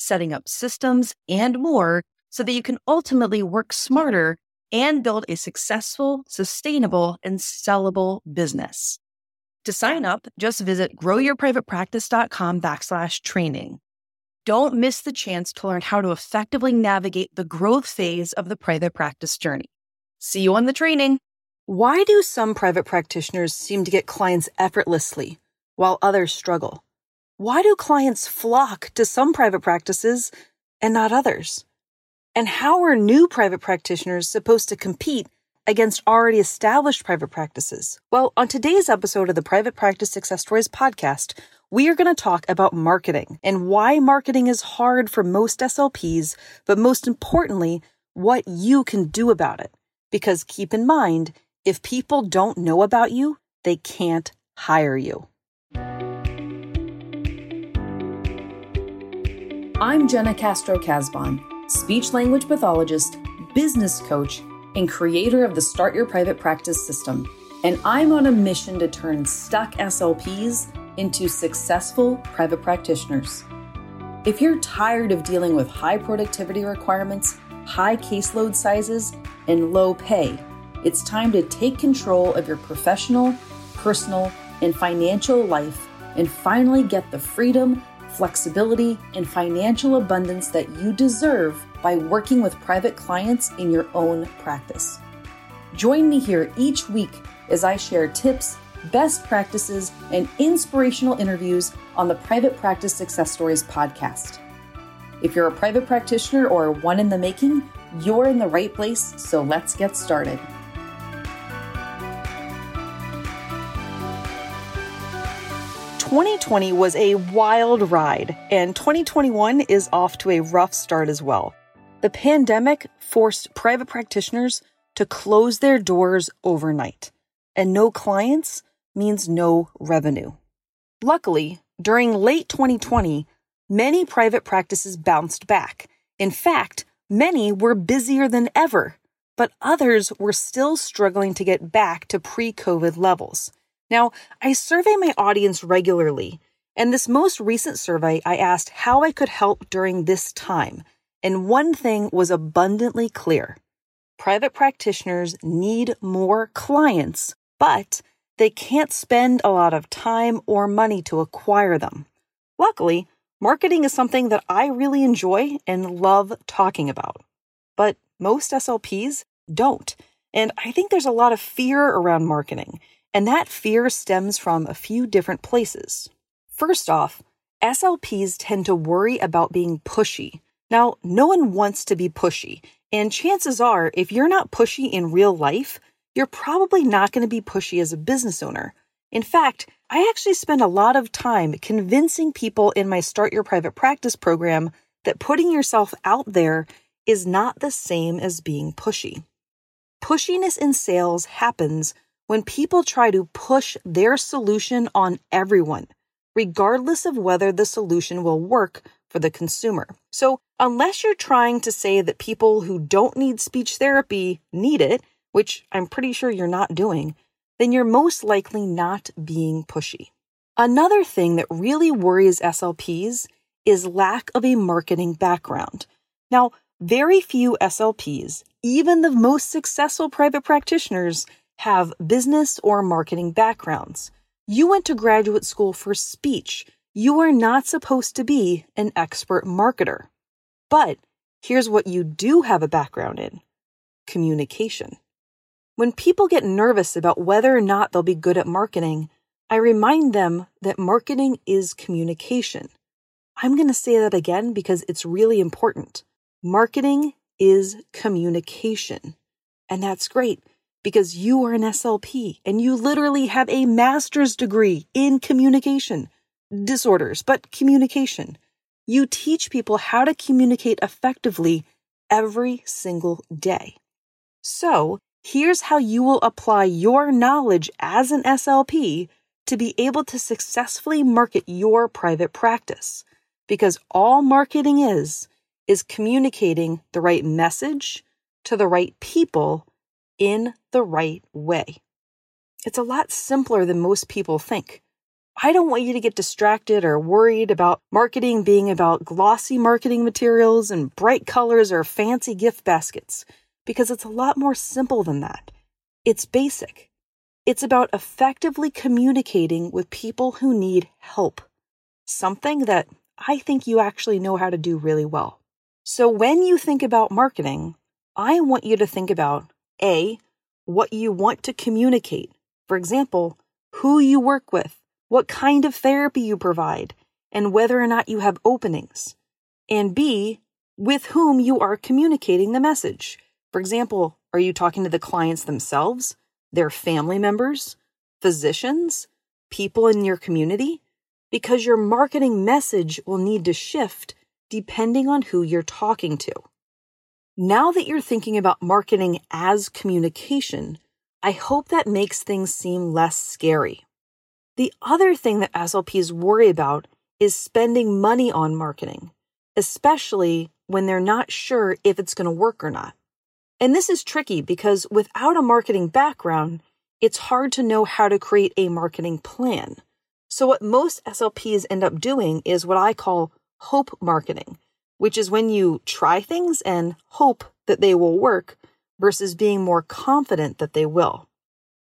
setting up systems, and more so that you can ultimately work smarter and build a successful, sustainable, and sellable business. To sign up, just visit growyourprivatepractice.com/training. Don't miss the chance to learn how to effectively navigate the growth phase of the private practice journey. See you on the training. Why do some private practitioners seem to get clients effortlessly while others struggle? Why do clients flock to some private practices and not others? And how are new private practitioners supposed to compete against already established private practices? Well, on today's episode of the Private Practice Success Stories podcast, we are going to talk about marketing and why marketing is hard for most SLPs, but most importantly, what you can do about it. Because keep in mind, if people don't know about you, they can't hire you. I'm Jenna Castro-Casbon, speech-language pathologist, business coach, and creator of the Start Your Private Practice System, and I'm on a mission to turn stuck SLPs into successful private practitioners. If you're tired of dealing with high productivity requirements, high caseload sizes, and low pay, it's time to take control of your professional, personal, and financial life and finally get the freedom, flexibility, and financial abundance that you deserve by working with private clients in your own practice. Join me here each week as I share tips, best practices, and inspirational interviews on the Private Practice Success Stories podcast. If you're a private practitioner or one in the making, you're in the right place, so let's get started. .2020 was a wild ride, and 2021 is off to a rough start as well. The pandemic forced private practitioners to close their doors overnight, and no clients means no revenue. Luckily, during late 2020, many private practices bounced back. In fact, many were busier than ever, but others were still struggling to get back to pre-COVID levels. Now, I survey my audience regularly, and this most recent survey, I asked how I could help during this time, and one thing was abundantly clear. Private practitioners need more clients, but they can't spend a lot of time or money to acquire them. Luckily, marketing is something that I really enjoy and love talking about, but most SLPs don't, and I think there's a lot of fear around marketing. And that fear stems from a few different places. First off, SLPs tend to worry about being pushy. Now, no one wants to be pushy, and chances are, if you're not pushy in real life, you're probably not going to be pushy as a business owner. In fact, I actually spend a lot of time convincing people in my Start Your Private Practice program that putting yourself out there is not the same as being pushy. Pushiness in sales happens when people try to push their solution on everyone, regardless of whether the solution will work for the consumer. So unless you're trying to say that people who don't need speech therapy need it, which I'm pretty sure you're not doing, then you're most likely not being pushy. Another thing that really worries SLPs is lack of a marketing background. Now, very few SLPs, even the most successful private practitioners, have business or marketing backgrounds. You went to graduate school for speech. You are not supposed to be an expert marketer. But here's what you do have a background in: communication. When people get nervous about whether or not they'll be good at marketing, I remind them that marketing is communication. I'm going to say that again because it's really important. Marketing is communication. And that's great, because you are an SLP and you literally have a master's degree in communication disorders, but communication. You teach people how to communicate effectively every single day. So here's how you will apply your knowledge as an SLP to be able to successfully market your private practice, because all marketing is communicating the right message to the right people in the right way. It's a lot simpler than most people think. I don't want you to get distracted or worried about marketing being about glossy marketing materials and bright colors or fancy gift baskets, because it's a lot more simple than that. It's basic. It's about effectively communicating with people who need help, something that I think you actually know how to do really well. So when you think about marketing, I want you to think about A, what you want to communicate. For example, who you work with, what kind of therapy you provide, and whether or not you have openings. And B, with whom you are communicating the message. For example, are you talking to the clients themselves, their family members, physicians, people in your community? Because your marketing message will need to shift depending on who you're talking to. Now that you're thinking about marketing as communication, I hope that makes things seem less scary. The other thing that SLPs worry about is spending money on marketing, especially when they're not sure if it's going to work or not. And this is tricky because without a marketing background, it's hard to know how to create a marketing plan. So what most SLPs end up doing is what I call hope marketing, which is when you try things and hope that they will work versus being more confident that they will.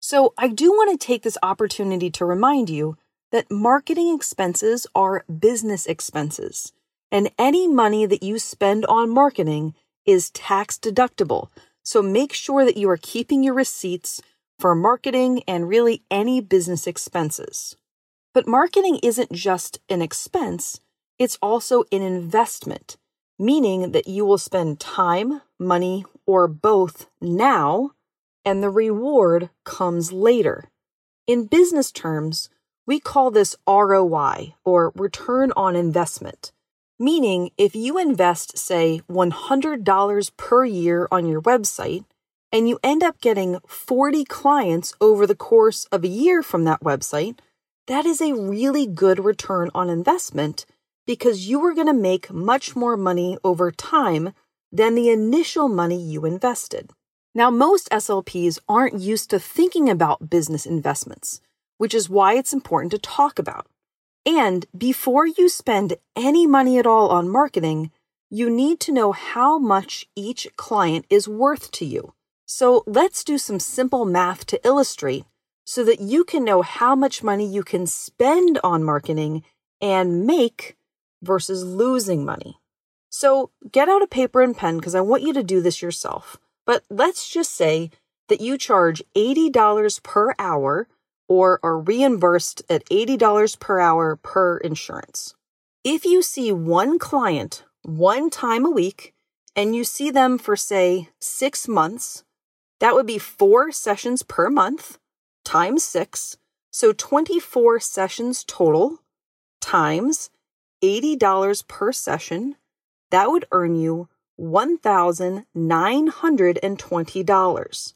So I do want to take this opportunity to remind you that marketing expenses are business expenses, and any money that you spend on marketing is tax deductible. So make sure that you are keeping your receipts for marketing and really any business expenses. But marketing isn't just an expense, it's also an investment, meaning that you will spend time, money, or both now, and the reward comes later. In business terms, we call this ROI, or return on investment, meaning if you invest, say, $100 per year on your website, and you end up getting 40 clients over the course of a year from that website, that is a really good return on investment because you are going to make much more money over time than the initial money you invested. Now, most SLPs aren't used to thinking about business investments, which is why it's important to talk about. And before you spend any money at all on marketing, you need to know how much each client is worth to you. So let's do some simple math to illustrate, so that you can know how much money you can spend on marketing and make versus losing money. So get out a paper and pen because I want you to do this yourself. But let's just say that you charge $80 per hour or are reimbursed at $80 per hour per insurance. If you see one client one time a week and you see them for, say, 6 months, that would be 4 sessions per month, times 6, so 24 sessions total, times $80 per session, that would earn you $1,920.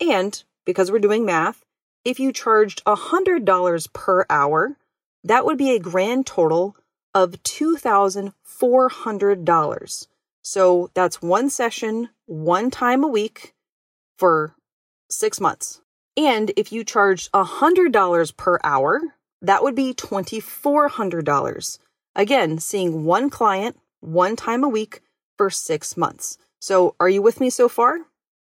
And because we're doing math, if you charged $100 per hour, that would be a grand total of $2,400. So that's 1 session, 1 time a week for 6 months. And if you charged $100 per hour, that would be $2,400. Again, seeing one client 1 time a week for 6 months. So are you with me so far?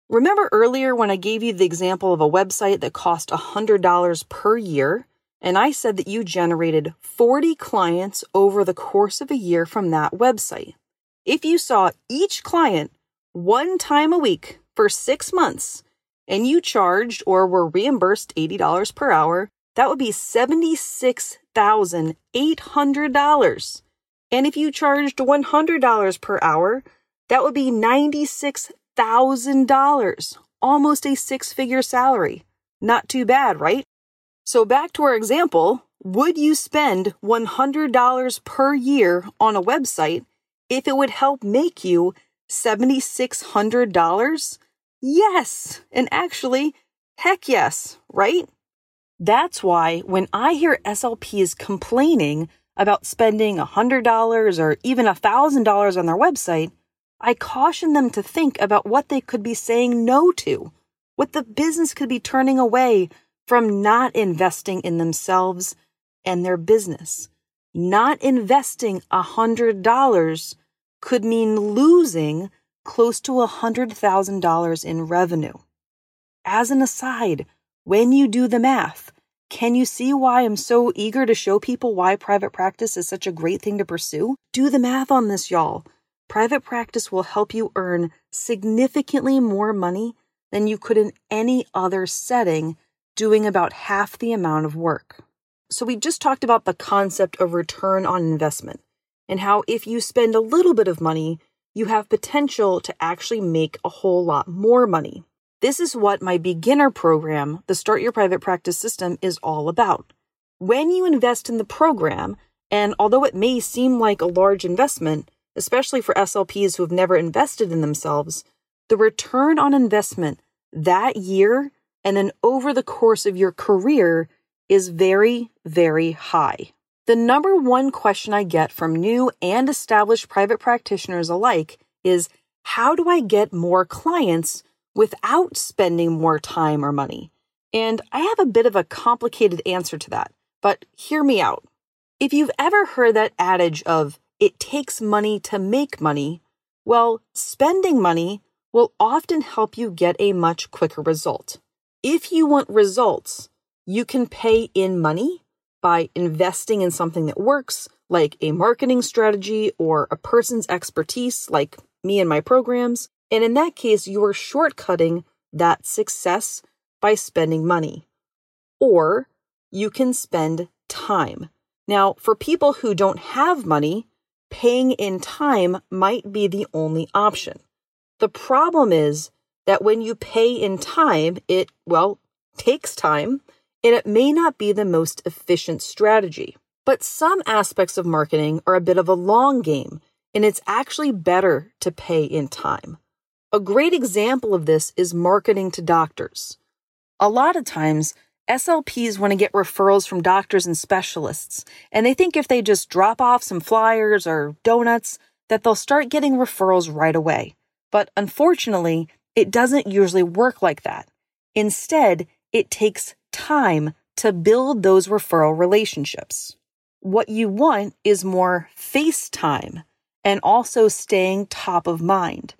Remember earlier when I gave you the example of a website that cost $100 per year, and I said that you generated 40 clients over the course of a year from that website. If you saw each client 1 time a week for 6 months, and you charged or were reimbursed $80 per hour, that would be $76,800. And if you charged $100 per hour, that would be $96,000, almost a 6-figure salary. Not too bad, right? So back to our example, would you spend $100 per year on a website if it would help make you $7,600? Yes, and actually, heck yes, right? That's why when I hear SLPs complaining about spending $100 or even $1,000 on their website, I caution them to think about what they could be saying no to, what the business could be turning away from not investing in themselves and their business. Not investing $100 could mean losing close to $100,000 in revenue. As an aside, when you do the math, can you see why I'm so eager to show people why private practice is such a great thing to pursue? Do the math on this, y'all. Private practice will help you earn significantly more money than you could in any other setting, doing about half the amount of work. So we just talked about the concept of return on investment and how if you spend a little bit of money, you have potential to actually make a whole lot more money. This is what my beginner program, the Start Your Private Practice System, is all about. When you invest in the program, and although it may seem like a large investment, especially for SLPs who have never invested in themselves, the return on investment that year and then over the course of your career is very, very high. The number one question I get from new and established private practitioners alike is, how do I get more clients without spending more time or money? And I have a bit of a complicated answer to that, but hear me out. If you've ever heard that adage of, it takes money to make money, well, spending money will often help you get a much quicker result. If you want results, you can pay in money by investing in something that works, like a marketing strategy or a person's expertise, like me and my programs. And in that case, you are shortcutting that success by spending money. Or you can spend time. Now, for people who don't have money, paying in time might be the only option. The problem is that when you pay in time, it, well, takes time. And it may not be the most efficient strategy. But some aspects of marketing are a bit of a long game, and it's actually better to pay in time. A great example of this is marketing to doctors. A lot of times, SLPs want to get referrals from doctors and specialists, and they think if they just drop off some flyers or donuts, that they'll start getting referrals right away. But unfortunately, it doesn't usually work like that. Instead, it takes time to build those referral relationships. What you want is more face time and also staying top of mind.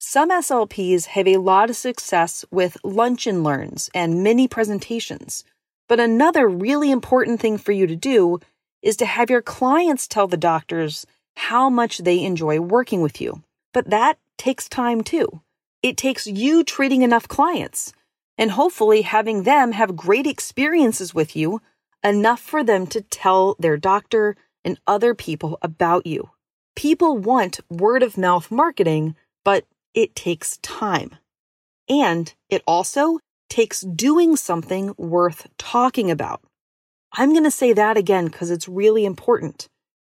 Some SLPs have a lot of success with lunch and learns and mini presentations, but another really important thing for you to do is to have your clients tell the doctors how much they enjoy working with you. But that takes time too. It takes you treating enough clients, and hopefully having them have great experiences with you, enough for them to tell their doctor and other people about you. People want word-of-mouth marketing, but it takes time. And it also takes doing something worth talking about. I'm going to say that again because it's really important.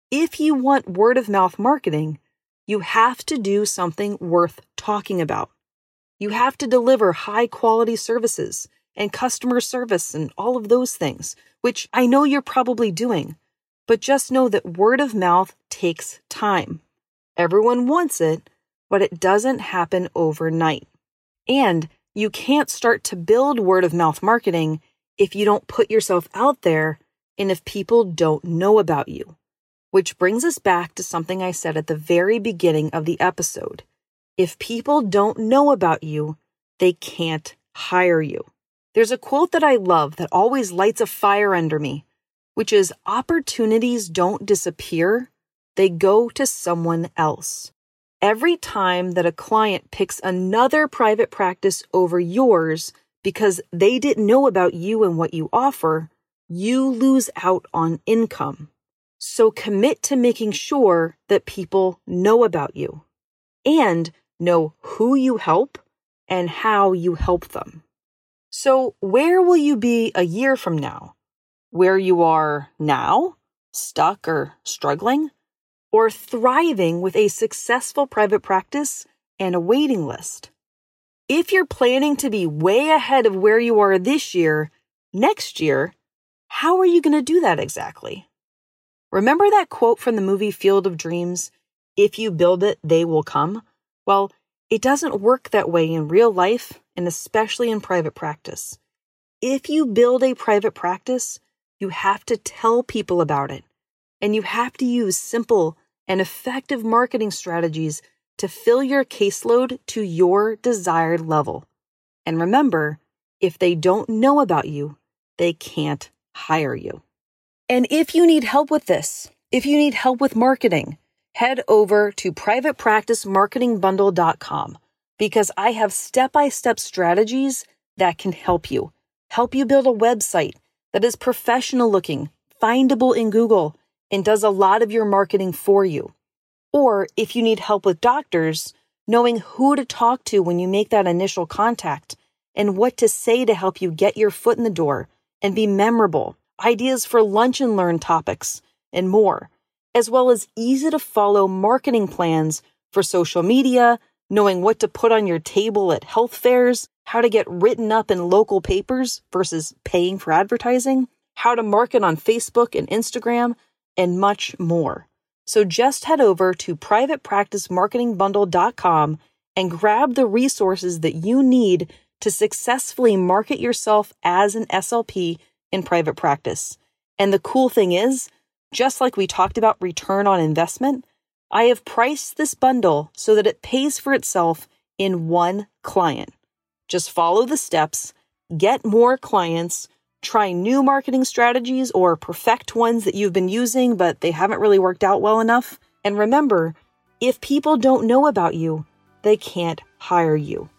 If you want word-of-mouth marketing, you have to do something worth talking about. You have to deliver high-quality services and customer service and all of those things, which I know you're probably doing, but just know that word of mouth takes time. Everyone wants it, but it doesn't happen overnight. And you can't start to build word-of-mouth marketing if you don't put yourself out there and if people don't know about you. Which brings us back to something I said at the very beginning of the episode. If people don't know about you, they can't hire you. There's a quote that I love that always lights a fire under me, which is, opportunities don't disappear, they go to someone else. Every time that a client picks another private practice over yours because they didn't know about you and what you offer, you lose out on income. So commit to making sure that people know about you and know who you help and how you help them. So where will you be a year from now? Where you are now, stuck or struggling? or thriving with a successful private practice and a waiting list. If you're planning to be way ahead of where you are this year, next year, how are you going to do that exactly? Remember that quote from the movie Field of Dreams, "If you build it, they will come"? Well, it doesn't work that way in real life and especially in private practice. If you build a private practice, you have to tell people about it, and you have to use simple and effective marketing strategies to fill your caseload to your desired level. And remember, if they don't know about you, they can't hire you. And if you need help with this, if you need help with marketing, head over to privatepracticemarketingbundle.com because I have step-by-step strategies that can help you build a website that is professional looking, findable in Google, and does a lot of your marketing for you. Or if you need help with doctors, knowing who to talk to when you make that initial contact and what to say to help you get your foot in the door and be memorable, ideas for lunch and learn topics, and more, as well as easy to follow marketing plans for social media, knowing what to put on your table at health fairs, how to get written up in local papers versus paying for advertising, how to market on Facebook and Instagram, and much more. So just head over to privatepracticemarketingbundle.com and grab the resources that you need to successfully market yourself as an SLP in private practice. And the cool thing is, just like we talked about return on investment, I have priced this bundle so that it pays for itself in one client. Just follow the steps, get more clients, try new marketing strategies or perfect ones that you've been using, but they haven't really worked out well enough. And remember, if people don't know about you, they can't hire you.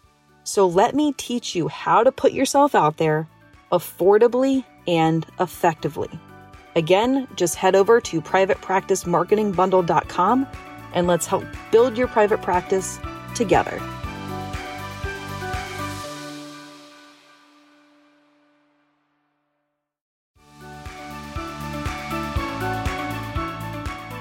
So let me teach you how to put yourself out there affordably and effectively. Again, just head over to privatepracticemarketingbundle.com and let's help build your private practice together.